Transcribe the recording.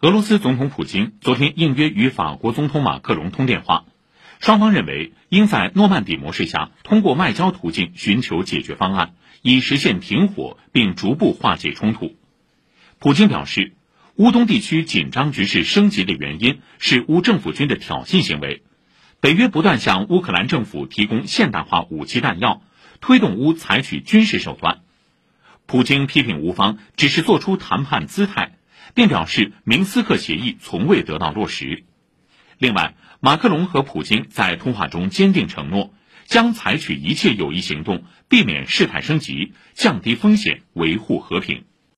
俄罗斯总统普京昨天应约与法国总统马克龙通电话，双方认为应在诺曼底模式下通过外交途径寻求解决方案，以实现停火并逐步化解冲突。普京表示，乌东地区紧张局势升级的原因是乌政府军的挑衅行为，北约不断向乌克兰政府提供现代化武器弹药，推动乌采取军事手段。普京批评乌方只是做出谈判姿态，并表示明斯克协议从未得到落实。另外，马克龙和普京在通话中坚定承诺，将采取一切有益行动，避免事态升级，降低风险，维护和平。